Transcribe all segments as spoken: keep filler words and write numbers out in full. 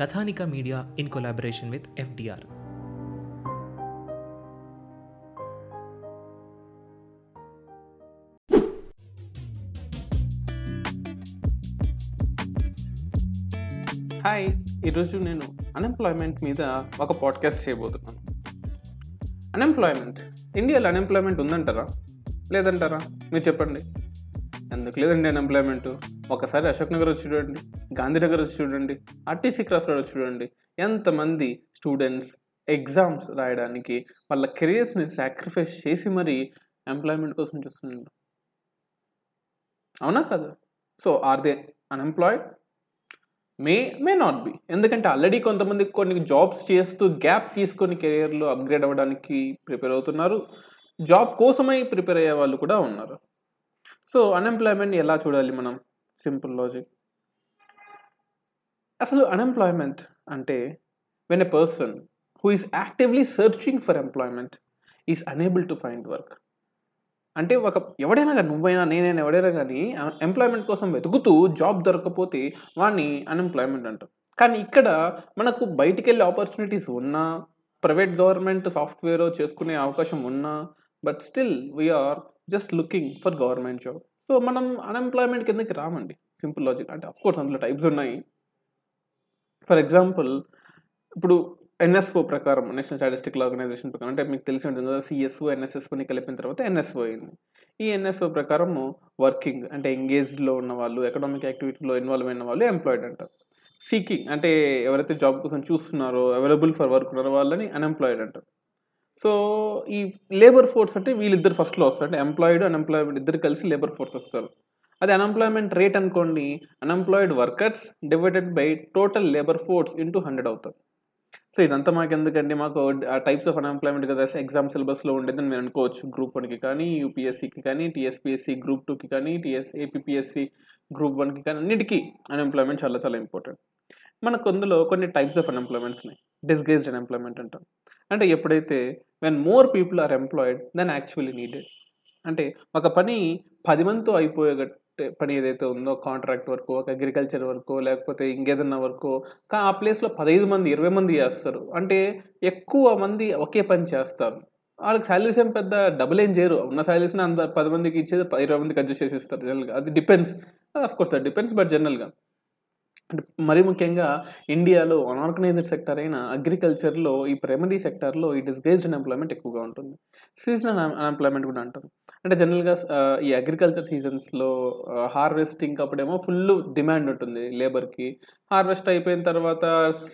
Kathanika media in collaboration with FDR. Hi, ఈరోజు నేను unemployment మీద ఒక పాడ్కాస్ట్ చేయబోతున్నాను. అన్ఎంప్లాయ్మెంట్, ఇండియాలో అన్ఎంప్లాయ్మెంట్ ఉందంటారా లేదంటారా? మీరు చెప్పండి. ఎందుకు లేదండి అన్ఎంప్లాయ్మెంట్? ఒకసారి అశోక్ నగర్ వచ్చి చూడండి, గాంధీ నగర్ వచ్చి చూడండి, ఆర్టీసీ క్రాస్ రోడ్ వచ్చి చూడండి. ఎంతమంది స్టూడెంట్స్ ఎగ్జామ్స్ రాయడానికి వాళ్ళ కెరియర్స్ని సాక్రిఫైస్ చేసి మరీ ఎంప్లాయ్మెంట్ కోసం చూస్తున్నారు. అవునా కదా? So are they unemployed? May may not be. ఎందుకంటే ఆల్రెడీ కొంతమంది కొన్ని జాబ్స్ చేస్తూ గ్యాప్ తీసుకొని కెరియర్లో అప్గ్రేడ్ అవ్వడానికి ప్రిపేర్ అవుతున్నారు. జాబ్ కోసమై ప్రిపేర్ అయ్యే వాళ్ళు కూడా ఉన్నారు. సో అన్ఎంప్లాయ్మెంట్ ఎలా చూడాలి మనం? Simple logic. అసలు అన్ఎంప్లాయ్మెంట్ అంటే when a person who is actively searching for employment is unable to find work. అంటే ఒక ఎవడైనా కానీ, నువ్వైనా నేనైనా ఎవడైనా కానీ ఎంప్లాయ్మెంట్ కోసం వెతుకుతూ జాబ్ దొరకకపోతే వాడిని అన్ఎంప్లాయ్మెంట్ అంటాం. కానీ ఇక్కడ మనకు బయటికి వెళ్ళే ఆపర్చునిటీస్ ఉన్నా, ప్రైవేట్ గవర్నమెంట్ సాఫ్ట్వేర్ చేసుకునే అవకాశం ఉన్నా, but still we are just looking for government job. So మనం అన్ఎంప్లాయ్మెంట్ కిందకి రామండి, సింపుల్ లాజిక్. అంటే అఫ్కోర్స్ అందులో టైప్స్ ఉన్నాయి. ఫర్ ఎగ్జాంపుల్, ఇప్పుడు ఎన్ఎస్ఓ ప్రకారం, నేషనల్ స్టాటిస్టికల్ ఆర్గనైజేషన్ ప్రకారం, అంటే మీకు తెలిసి ఉంటుంది కదా, సిఎస్ఓ ఎన్ఎస్ఎస్ కొన్ని కలిపిన తర్వాత ఎన్ఎస్ఓ అయింది. ఈ ఎన్ఎస్ఓ ప్రకారం వర్కింగ్ అంటే ఎంగేజ్డ్లో ఉన్న వాళ్ళు, ఎకనామిక్ యాక్టివిటీలో ఇన్వాల్వ్ అయిన వాళ్ళు ఎంప్లాయిడ్ అంటారు. సీకింగ్ అంటే ఎవరైతే జాబ్ కోసం చూస్తున్నారో, అవైలబుల్ ఫర్ వర్క్ ఉన్నారో వాళ్ళని అన్ఎంప్లాయిడ్ అంటారు. సో ఈ లేబర్ ఫోర్స్ అంటే వీళ్ళిద్దరు ఫస్ట్లో వస్తారు. అంటే ఎంప్లాయిడ్, అన్ఎంప్లాయిడ్ ఇద్దరు కలిసి లేబర్ ఫోర్స్ వస్తారు. అది అన్ఎంప్లాయ్మెంట్ రేట్ అనుకోండి, unemployed workers divided by total labour force into hundred అవుతారు. సో ఇదంతా మాకు ఎందుకండి, మాకు టైప్స్ ఆఫ్ అన్ఎంప్లాయ్మెంట్ కదా ఎగ్జామ్ సిలబస్లో ఉండేదని మీరు అనుకోవచ్చు. గ్రూప్ వన్కి కానీ, యూపీఎస్సీకి కానీ, టీఎస్పీఎస్సీ గ్రూప్ టూకి కానీ, టీఎస్ ఏపీఎస్సీ గ్రూప్ వన్కి కానీ అన్నిటికీ అన్ఎంప్లాయ్మెంట్ చాలా చాలా ఇంపార్టెంట్. మనకు అందులో కొన్ని టైప్స్ ఆఫ్ అన్ఎంప్లాయ్మెంట్స్ ఉన్నాయి. డిస్గేజ్డ్ అన్ఎంప్లాయ్మెంట్ అంటాం. అంటే ఎప్పుడైతే when more people are employed then actually needed, అంటే ఒక పని పది మందితో అయిపోయేటట్టే పని ఏదైతే ఉందో, కాంట్రాక్ట్ వర్క్, ఒక అగ్రికల్చర్ వర్క్, లేకపోతే ఇంకేదన్నా వర్క్, ఆ ప్లేస్లో పదహైదు మంది ఇరవై మంది చేస్తారు. అంటే ఎక్కువ మంది ఒకే పని చేస్తారు. వాళ్ళకి శాలరీస్ ఏం పెద్ద డబుల్ ఏం చేయరు. ఉన్న శాలరీస్ని అంత పది మందికి ఇచ్చేది ఇరవై మందికి అడ్జస్ట్ చేసేస్తారు జనరల్గా. అది depends, of course that depends, but జనరల్గా. అంటే మరీ ముఖ్యంగా ఇండియాలో అన్ఆర్గనైజ్డ్ సెక్టర్ అయిన అగ్రికల్చర్లో, ఈ ప్రైమరీ సెక్టార్లో ఈ డిస్గేజ్డ్ అన్ఎంప్లాయ్మెంట్ ఎక్కువగా ఉంటుంది. సీజనల్ అన్ఎంప్లాయ్మెంట్ కూడా అంటారు. అంటే జనరల్గా ఈ అగ్రికల్చర్ సీజన్స్లో హార్వెస్టింగ్ అప్పుడేమో ఫుల్ డిమాండ్ ఉంటుంది లేబర్కి. హార్వెస్ట్ అయిపోయిన తర్వాత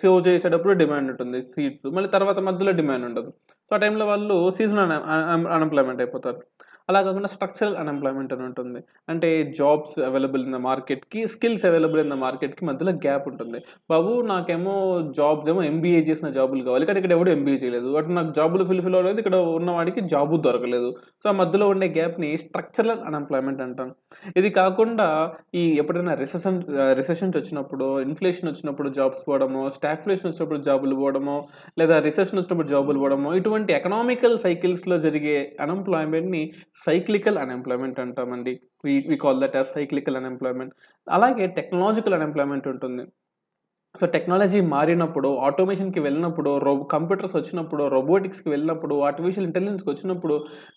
సేవ్ చేసేటప్పుడు డిమాండ్ ఉంటుంది సీడ్స్, మళ్ళీ తర్వాత మధ్యలో డిమాండ్ ఉండదు. సో ఆ టైంలో వాళ్ళు సీజనల్ అన్ఎంప్లాయ్మెంట్ అయిపోతారు. అలా కాకుండా స్ట్రక్చరల్ అన్ఎంప్లాయ్మెంట్ అని ఉంటుంది. అంటే జాబ్స్ అవైలబుల్ ఇన్ ద మార్కెట్కి, స్కిల్స్ అవైలబుల్ ఇన్ ద మార్కెట్కి మధ్యలో గ్యాప్ ఉంటుంది. బాబు నాకేమో జాబ్స్ ఏమో ఎంబీఏ చేసిన జాబులు కావాలి, కానీ ఇక్కడ ఎవడో ఎంబీఏ చేయలేదు, అటు నాకు జాబులు ఫిల్ఫిల్ అవ్వలేదు, ఇక్కడ ఉన్నవాడికి జాబు దొరకలేదు. సో ఆ మధ్యలో ఉండే గ్యాప్ని స్ట్రక్చరల్ అన్ఎంప్లాయ్మెంట్ అంటాం. ఇది కాకుండా ఈ ఎప్పుడైనా రిసెషన్ రిసెషన్స్ వచ్చినప్పుడు, ఇన్ఫ్లేషన్ వచ్చినప్పుడు జాబ్స్ పోవడమో, స్టాగ్ఫ్లేషన్ వచ్చినప్పుడు జాబులు పోవడమో, లేదా రిసెషన్ వచ్చినప్పుడు జాబులు పోవడమో, ఇటువంటి ఎకనామికల్ సైకిల్స్లో జరిగే అన్ఎంప్లాయ్మెంట్ని సైక్లికల్ అన్ఎంప్లాయ్మెంట్ అంటామండి. We we call that as cyclical unemployment. అలాగే టెక్నాలజికల్ అన్ఎంప్లాయ్మెంట్ ఉంటుంది. సో టెక్నాలజీ మారినప్పుడు, ఆటోమేషన్కి వెళ్ళినప్పుడు, రో కంప్యూటర్స్ వచ్చినప్పుడు, రోబోటిక్స్కి వెళ్ళినప్పుడు, ఆర్టిఫిషియల్ ఇంటెలిజెన్స్కి వచ్చినప్పుడు,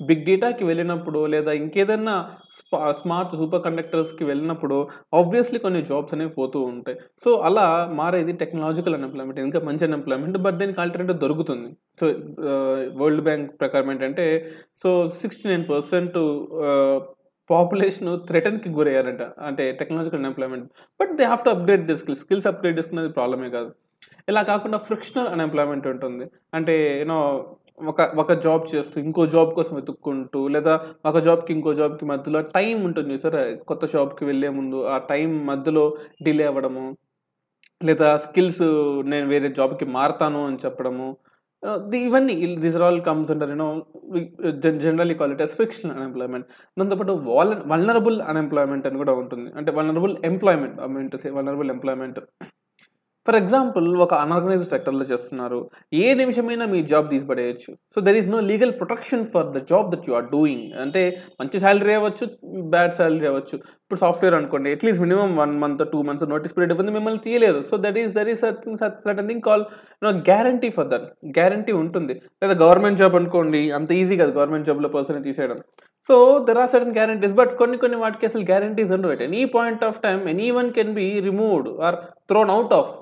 బిగ్ డేటాకి వెళ్ళినప్పుడు, లేదా ఇంకేదైనా స్పా స్మార్ట్ సూపర్ కండక్టర్స్కి వెళ్ళినప్పుడు ఆబ్వియస్లీ కొన్ని జాబ్స్ అనేవి పోతూ ఉంటాయి. సో అలా మారేది టెక్నాలజికల్ అన్ఎంప్లాయ్మెంట్, ఇంకా మంచి అన్ఎంప్లాయ్మెంట్, బట్ దానికి ఆల్టర్నేటివ్ దొరుకుతుంది. సో వరల్డ్ బ్యాంక్ ప్రకారం ఏంటంటే so sixty nine percent population థ్రెటన్కి గురయ్యారంట, అంటే technological unemployment. But they have to upgrade the skills skills upgrade చేసుకునేది ప్రాబ్లమే కాదు. ఇలా కాకుండా ఫ్రిక్షనల్ అన్ఎంప్లాయ్మెంట్ ఉంటుంది, అంటే యూనో ఒక ఒక జాబ్ చేస్తూ ఇంకో జాబ్ కోసం వెతుక్కుంటూ, లేదా ఒక జాబ్కి ఇంకో జాబ్కి మధ్యలో టైం ఉంటుంది సార్, కొత్త జాబ్కి వెళ్ళే ముందు ఆ టైం మధ్యలో డిలే అవ్వడము, లేదా స్కిల్స్ నేను వేరే జాబ్కి మారుతాను అని చెప్పడము, ఇవన్నీ దిస్ ఆర్ ఆల్ కమ్స్ అంటారు you know generally quality as frictional unemployment. దాంతోపాటు వాల్ వల్నరబుల్ అన్ఎంప్లాయ్మెంట్ అని కూడా ఉంటుంది, అంటే vulnerable employment I mean to say vulnerable employment. For example ఒక అన్ఆర్గనైజ్డ్ సెక్టర్లో చేస్తున్నారు, ఏ నిమిషమైనా మీ జాబ్ తీసిపడేయచ్చు. So there is no legal protection for the job that you are doing, అంటే మంచి శాలరీ అవ్వచ్చు, బ్యాడ్ శాలరీ అవ్వచ్చు. ఇప్పుడు సాఫ్ట్వేర్ అనుకోండి, at least minimum one month two months notice period ఇవ్వండి, మిమ్మల్ని తీయలేరు. So that is there is certain thing call no guarantee for that, guarantee ఉంటుంది. లేదా గవర్నమెంట్ జాబ్ అనుకోండి, అంత ఈజీ కాదు గవర్నమెంట్ జాబ్లో పర్సన్ తీసేయడం. So there are certain guarantees, but కొన్ని కొన్ని వాటికి అసలు గ్యారంటీస్ ఉండవు. At any point of time any one can be removed or thrown out of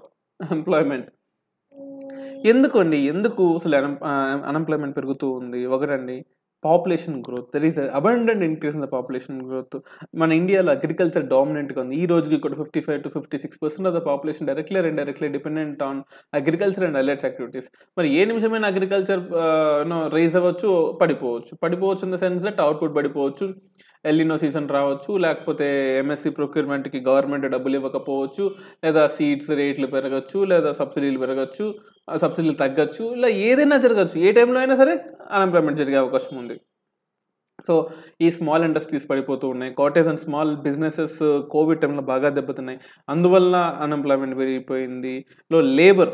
employment. ఎందుకు అండి, ఎందుకు అసలు అన్ఎంప్లాయ్మెంట్ పెరుగుతూ ఉంది? ఒకటండి population growth, there is abundant increase in the population growth. మన ఇండియాలో అగ్రికల్చర్ డామినెంట్గా ఉంది. ఈ రోజుకి కూడా fifty five to fifty six percent of the population directly and directly dependent on agriculture and allied activities. మరి ఏ నిమిషమైన అగ్రికల్చర్ రైజ్ అవ్వచ్చు, పడిపోవచ్చు. పడిపోవచ్చు in the sense that output పడిపోవచ్చు, ఎల్లినో సీజన్ రావచ్చు, లేకపోతే ఎంఎస్సీ ప్రొక్యూర్మెంట్కి గవర్నమెంట్ డబ్బులు ఇవ్వకపోవచ్చు, లేదా సీడ్స్ రేట్లు పెరగచ్చు, లేదా సబ్సిడీలు పెరగచ్చు, సబ్సిడీలు తగ్గచ్చు, ఇలా ఏదైనా జరగచ్చు. ఏ టైంలో అయినా సరే అన్ఎంప్లాయ్మెంట్ జరిగే అవకాశం ఉంది. సో ఈ స్మాల్ ఇండస్ట్రీస్ పడిపోతూ ఉన్నాయి, cottage and small businesses covid టైంలో బాగా దెబ్బతున్నాయి, అందువల్ల అన్ఎంప్లాయ్మెంట్ పెరిగిపోయింది. Low labour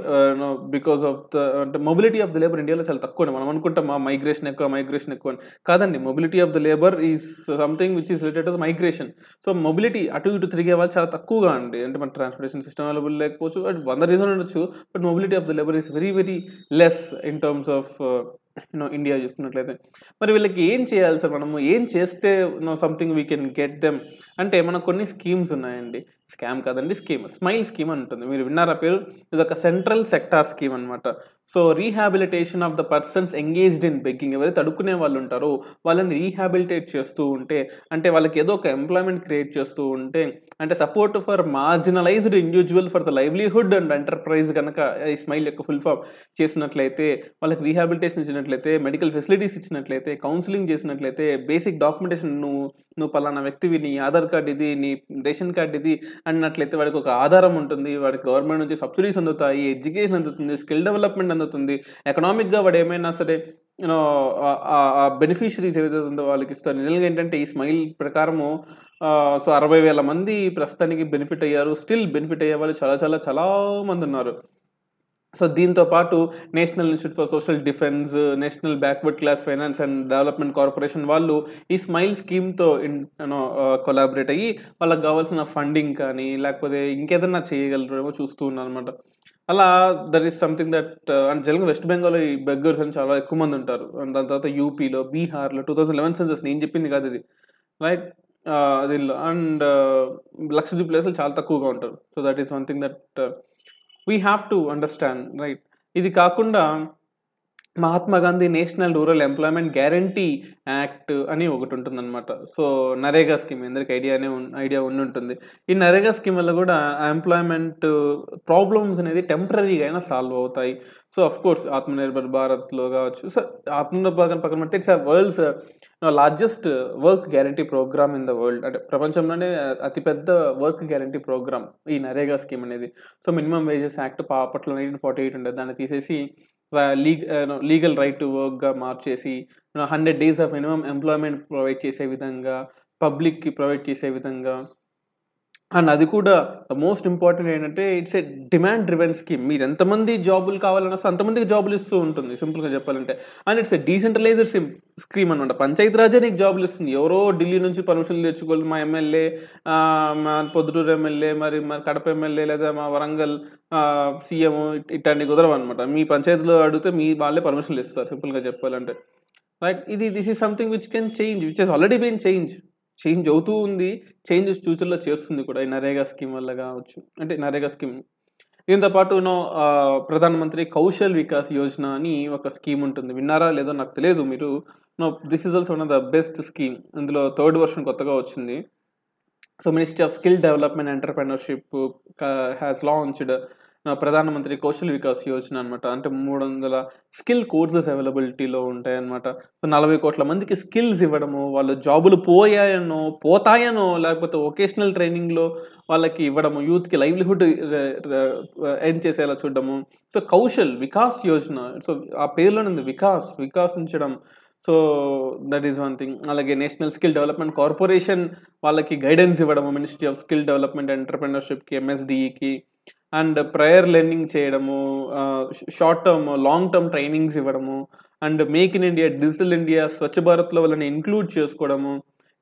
because of the అంటే మొబిలిటీ ఆఫ్ ద లేబర్ ఇండియాలో చాలా తక్కువ. మనం అనుకుంటాం మైగ్రేషన్ ఎక్కువ మైగ్రేషన్ ఎక్కువ అని, కాదండి. Mobility of the labour is something which is related to migration. So mobility అటు ఇటు తిరిగే వాళ్ళు చాలా తక్కువగా అండి, అంటే మన ట్రాన్స్పోర్టేషన్ సిస్టమ్ అవైలబుల్ లేకపోవచ్చు, బట్ వంద రీజన్ ఉండొచ్చు, but mobility of the labour is very very less in terms of you know India చూసుకున్నట్లయితే. మరి వీళ్ళకి ఏం చేయాలి సార్, మనము ఏం చేస్తే no something we can get them అంటే, మనకు కొన్ని స్కీమ్స్ ఉన్నాయండి. స్కామ్ కాదండి, స్కీమ్, స్మైల్ స్కీమ్ అని ఉంటుంది, మీరు విన్నారా పేరు? ఇది ఒక సెంట్రల్ సెక్టార్ స్కీమ్ అనమాట. So rehabilitation of the persons engaged in begging, ఎవరైతే అడుక్కునే వాళ్ళు ఉంటారో వాళ్ళని రీహాబిలిటేట్ చేస్తూ ఉంటే, అంటే వాళ్ళకి ఏదో ఒక ఎంప్లాయ్మెంట్ క్రియేట్ చేస్తూ ఉంటే, అంటే support for marginalised individual for the livelihood and enterprise కనుక ఈ స్మైల్ యొక్క ఫుల్ ఫామ్ చేసినట్లయితే, వాళ్ళకి రీహాబిలిటేషన్ ఇచ్చినట్లయితే, మెడికల్ ఫెసిలిటీస్ ఇచ్చినట్లయితే, కౌన్సిలింగ్ చేసినట్లయితే, బేసిక్ డాక్యుమెంటేషన్ నువ్వు నువ్వు పలానా వ్యక్తివి, నీ ఆధార్ కార్డు ఇది, నీ రేషన్ కార్డు ఇది అన్నట్లయితే వాడికి ఒక ఆధారం ఉంటుంది, వాడికి గవర్నమెంట్ నుంచి సబ్సిడీస్ అందుతాయి, ఎడ్యుకేషన్ అందుతుంది, స్కిల్ డెవలప్మెంట్ అందుతుంది, ఎకనామిక్గా వాడు ఏమైనా సరే యూనో ఆ బెనిఫిషరీస్ ఏదైతే ఉందో వాళ్ళకి ఇస్తారు. నిజంగా ఏంటంటే ఈ స్మైల్ ప్రకారము సో అరవై వేల మంది ప్రస్తుతానికి బెనిఫిట్ అయ్యారు, స్టిల్ బెనిఫిట్ అయ్యే వాళ్ళు చాలా చాలా చాలా మంది ఉన్నారు. సో దీంతో పాటు national institute for social defence, national backward class finance and development corporation వాళ్ళు ఈ స్మైల్ స్కీమ్తో యూనో కొలాబరేట్ అయ్యి వాళ్ళకి కావాల్సిన ఫండింగ్ కానీ లేకపోతే ఇంకేదన్నా చేయగలరేమో చూస్తూ ఉన్నారు అనమాట. అలా that is something that and జనరల్గా వెస్ట్ బెంగాల్లో ఈ బెగ్గర్స్ అని చాలా ఎక్కువ మంది ఉంటారు. దాని తర్వాత యూపీలో, బీహార్లో టూ థౌజండ్ లెవెన్ సెన్సెస్ నేను చెప్పింది కాదు ఇది, రైట్? దీనిలో అండ్ లక్షద్వీప్ ప్లేసులు చాలా తక్కువగా ఉంటారు. So that is one thing that we have to understand, right? ఇది కాకుండా Mahatma Gandhi national rural employment guarantee act అని ఒకటి ఉంటుందన్నమాట. సో నరేగా స్కీమ్ అందరికీ ఐడియానే ఐడియా ఉండి ఉంటుంది. ఈ నరేగా స్కీమ్ వల్ల కూడా ఎంప్లాయ్మెంట్ ప్రాబ్లమ్స్ అనేది టెంపరీగా అయినా సాల్వ్ అవుతాయి. సో అఫ్ కోర్స్ ఆత్మనిర్భర్ భారత్లో కావచ్చు, సో ఆత్మనిర్భర్ భారత్ పక్కన పెడితే it's world's largest work guarantee programme in the world, అంటే ప్రపంచంలోనే అతిపెద్ద వర్క్ గ్యారంటీ ప్రోగ్రామ్ ఈ నరేగా స్కీమ్ అనేది. సో మినిమం వేజెస్ యాక్ట్ అప్పట్లో నైన్టీన్ ఫార్టీ ఎయిట్ ఉండేది, దాన్ని తీసేసి లీగ్ లీగల్ రైట్ టు వర్క్గా మార్చేసి hundred days of minimum employment provide చేసే విధంగా, పబ్లిక్కి ప్రొవైడ్ చేసే విధంగా. అండ్ అది కూడా ద మోస్ట్ ఇంపార్టెంట్ ఏంటంటే it's a demand driven scheme, మీరు ఎంతమంది జాబులు కావాలన్నా అంతమందికి జాబులు ఇస్తూ ఉంటుంది సింపుల్గా చెప్పాలంటే. And it's a decentralised scheme అనమాట. పంచాయతీ రాజే నీకు జాబులు ఇస్తుంది. ఎవరో ఢిల్లీ నుంచి పర్మిషన్లు తెచ్చుకోవాలి, మా ఎమ్మెల్యే, మా పొద్దుటూరు ఎమ్మెల్యే, మరి మరి కడప ఎమ్మెల్యే, లేదా మా వరంగల్ సీఎం, ఇట్లాంటివి కుదరవు అనమాట. మీ పంచాయతీలో అడిగితే మీ వాళ్ళే పర్మిషన్లు ఇస్తారు, సింపుల్గా చెప్పాలంటే, రైట్? ఇది this is something which can change, which has already been change change అవుతూ ఉంది, చేంజ్ ఫ్యూచర్లో చేస్తుంది కూడా ఈ నరేగా స్కీమ్ వల్ల కావచ్చు. అంటే నరేగా స్కీమ్, దీంతోపాటు నో ప్రధాన మంత్రి కౌశల్ వికాస్ యోజన అని ఒక స్కీమ్ ఉంటుంది, విన్నారా లేదో నాకు తెలియదు మీరు. No this is also one of the best scheme. ఇందులో థర్డ్ వర్షన్ కొత్తగా వచ్చింది. So ministry of skill development entrepreneurship has launched Pradhan Mantri Kaushal Vikas Yojana అనమాట. అంటే మూడు వందల స్కిల్ కోర్సెస్ అవైలబిలిటీలో ఉంటాయన్నమాట. సో నలభై కోట్ల మందికి స్కిల్స్ ఇవ్వడము, వాళ్ళు జాబులు పోయాయనో పోతాయనో లేకపోతే వొకేషనల్ ట్రైనింగ్లో వాళ్ళకి ఇవ్వడము, యూత్కి లైవ్లీహుడ్ ఎర్న్ చేసేలా చూడడము. సో కౌశల్ వికాస్ యోజన, సో ఆ పేరులోనే వికాస్ వికాసించడం, so that is one thing. అలాగే నేషనల్ స్కిల్ డెవలప్మెంట్ కార్పొరేషన్ వాళ్ళకి గైడెన్స్ ఇవ్వడము, మినిస్ట్రీ ఆఫ్ స్కిల్ డెవలప్మెంట్ ఎంటర్ప్రెన్యూర్షిప్కి, ఎంఎస్డిఈకి, అండ్ ప్రయర్ లెర్నింగ్ చేయడము, short term long term trainings ఇవ్వడము, and make in India, digital India, Swachh భారత్లో వాళ్ళని ఇంక్లూడ్ చేసుకోవడము.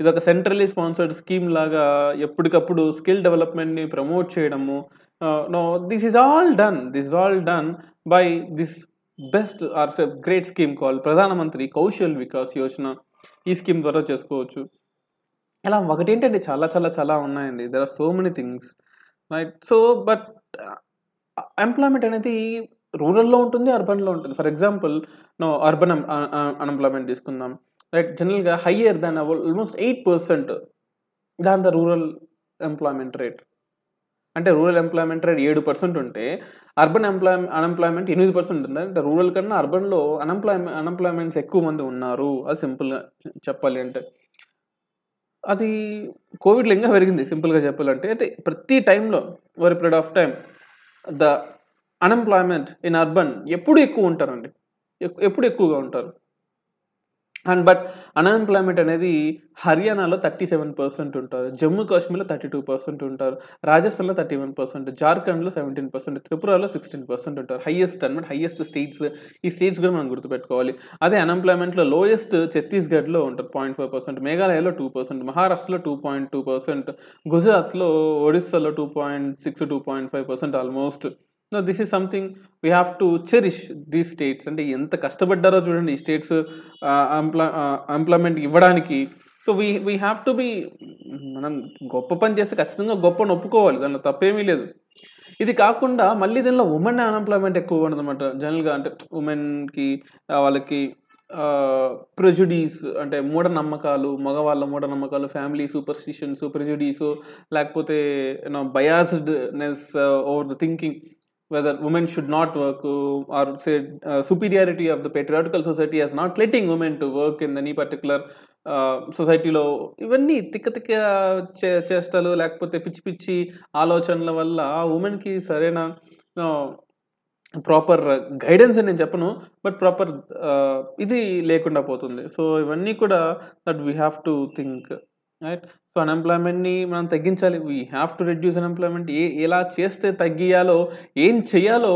ఇది ఒక సెంట్రల్లీ స్పాన్సర్డ్ స్కీమ్ లాగా ఎప్పటికప్పుడు స్కిల్ డెవలప్మెంట్ని ప్రమోట్ చేయడము. No this is all done this all done by this best or great scheme call Pradhan Mantri Kaushal Vikas Yojana. ఈ స్కీమ్ ద్వారా చేసుకోవచ్చు. ఇలా ఒకటేంటంటే చాలా చాలా చాలా ఉన్నాయండి. There are so many things, right? So but employment అనేది రూరల్లో ఉంటుంది, అర్బన్లో ఉంటుంది. For example no urban unemployment తీసుకుందాం, రైట్? జనరల్గా higher than almost eight percent దాని ద రూరల్ ఎంప్లాయ్మెంట్ రేట్. అంటే రూరల్ ఎంప్లాయ్మెంట్ రేట్ ఏడు పర్సెంట్ ఉంటే అర్బన్ ఎంప్లాయ్ అన్ఎంప్లాయ్మెంట్ ఎనిమిది పర్సెంట్ ఉంటుంది. అంటే రూరల్ కన్నా అర్బన్లో అన్ఎంప్లాయ్మెంట్ అన్ఎంప్లాయ్మెంట్స్ ఎక్కువ మంది ఉన్నారు. అది సింపుల్గా చెప్పాలి అంటే అది కోవిడ్లో ఇంకా పెరిగింది. సింపుల్గా చెప్పాలంటే అంటే ప్రతి టైంలో over period of time the unemployment in urban ఎప్పుడు ఎక్కువ ఉంటారండి, ఎప్పుడు ఎక్కువగా ఉంటారు. అండ్ బట్ అన్ఎంప్లాయ్మెంట్ అనేది హర్యానాలో థర్టీ సెవెన్ పర్సెంట్ ఉంటారు, జమ్మూ కాశ్మీర్లో థర్టీ టూ పర్సెంట్ ఉంటారు, రాజస్థాన్లో థర్టీ వన్ పర్సెంట్, జార్ఖండ్లో సెవెంటీన్ పర్సెంట్, త్రిపురలో సిక్స్టీన్ పర్సెంట్ ఉంటారు. హైయెస్ట్ అనమాట, హైయెస్ట్ స్టేట్స్. ఈ స్టేట్స్ కూడా మనం గుర్తుపెట్టుకోవాలి. అదే అన్ఎంప్లాయ్మెంట్లో లోయెస్ట్ ఛత్తీస్గఢ్లో ఉంటారు పాయింట్ ఫైవ్ పర్సెంట్, మేఘాలయలో టూ పర్సెంట్, మహారాష్ట్రలో టూ పాయింట్ టూ పర్సెంట్, గుజరాత్లో, ఒడిస్సాలో two point six, two point five percent. Almost no this is something we have to cherish these states. అంటే ఎంత కష్టపడ్డారో చూడండి ఈ స్టేట్స్ ఎంప్లా ఎంప్లాయ్మెంట్ ఇవ్వడానికి. So we we have to be మనం గొప్ప పని చేస్తే ఖచ్చితంగా గొప్పని ఒప్పుకోవాలి, దానిలో తప్పేమీ లేదు. ఇది కాకుండా మళ్ళీ దీనిలో ఉమెన్ అన్ఎంప్లాయ్మెంట్ ఎక్కువ ఉండదన్నమాట జనరల్గా. అంటే ఉమెన్కి వాళ్ళకి ప్రెజుడీస్ అంటే మూఢనమ్మకాలు, మగవాళ్ళ మూఢనమ్మకాలు, ఫ్యామిలీ సూపర్స్టిషన్స్, ప్రెజుడీసు, లేకపోతే you know biasedness over the thinking whether women should not work or say uh, superiority of the patriarchal society as not letting women to work in any particular uh, society lo ivanni tikka tikka chestalu lekapothe pichi pichi aalochanalu valla women ki sarena no proper guidance ani nenu cheppanu but proper idi lekunda potundi. So ivanni kuda that we have to think, right? So అన్ఎంప్లాయ్మెంట్ని మనం తగ్గించాలి. We have to reduce unemployment. ఏ ఎలా చేస్తే తగ్గియాలో, ఏం చేయాలో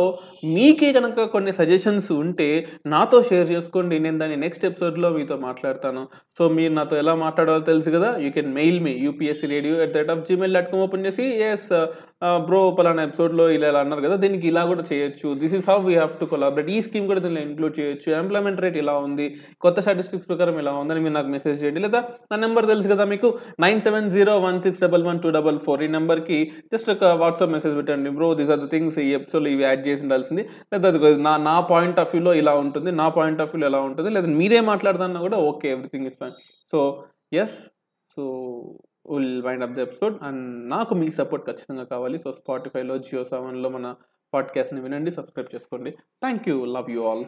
మీకే కనుక కొన్ని సజెషన్స్ ఉంటే నాతో షేర్ చేసుకోండి. నేను దాన్ని నెక్స్ట్ ఎపిసోడ్లో మీతో మాట్లాడతాను. సో మీరు నాతో ఎలా మాట్లాడాలో తెలుసు కదా. You can mail me UPSC radio at the rate of Gmail dot com open చేసి, ఎస్ బ్రో పలానా ఎపిసోడ్లో ఇలా ఇలా అన్నారు కదా, దీనికి ఇలా కూడా చేయొచ్చు, this is how we have to collaborate, ఈ స్కీమ్ కూడా దీనిలో ఇంక్లూడ్ చేయొచ్చు, ఎంప్లాయ్మెంట్ రేట్ ఇలా ఉంది, కొత్త స్టాటిస్టిక్స్ ప్రకారం ఇలా ఉందని మీరు నాకు మెసేజ్ చేయండి. లేదా నా నెంబర్ తెలుసు కదా మీకు, nine seven zero one six double one two double four, ఈ నెంబర్కి జస్ట్ ఒక వాట్సాప్ మెసేజ్ పెట్టండి. Bro these are the things, ఈ ఎపిసోడ్లో ఇవి యాడ్ చేసి ఉండాల్సింది, లేదా నా నా పాయింట్ ఆఫ్ వ్యూలో ఇలా ఉంటుంది, నా పాయింట్ ఆఫ్ వ్యూలో ఎలా ఉంటుంది, లేదా మీరే మాట్లాడదన్నా కూడా okay, everything is fine. So yes, so will wind up the episode. And నాకు మీ సపోర్ట్ ఖచ్చితంగా కావాలి. సో స్పాటిఫైలో, జియో సెవెన్లో మన పాడ్కాస్ట్ని వినండి, సబ్స్క్రైబ్ చేసుకోండి. Thank you, love you all.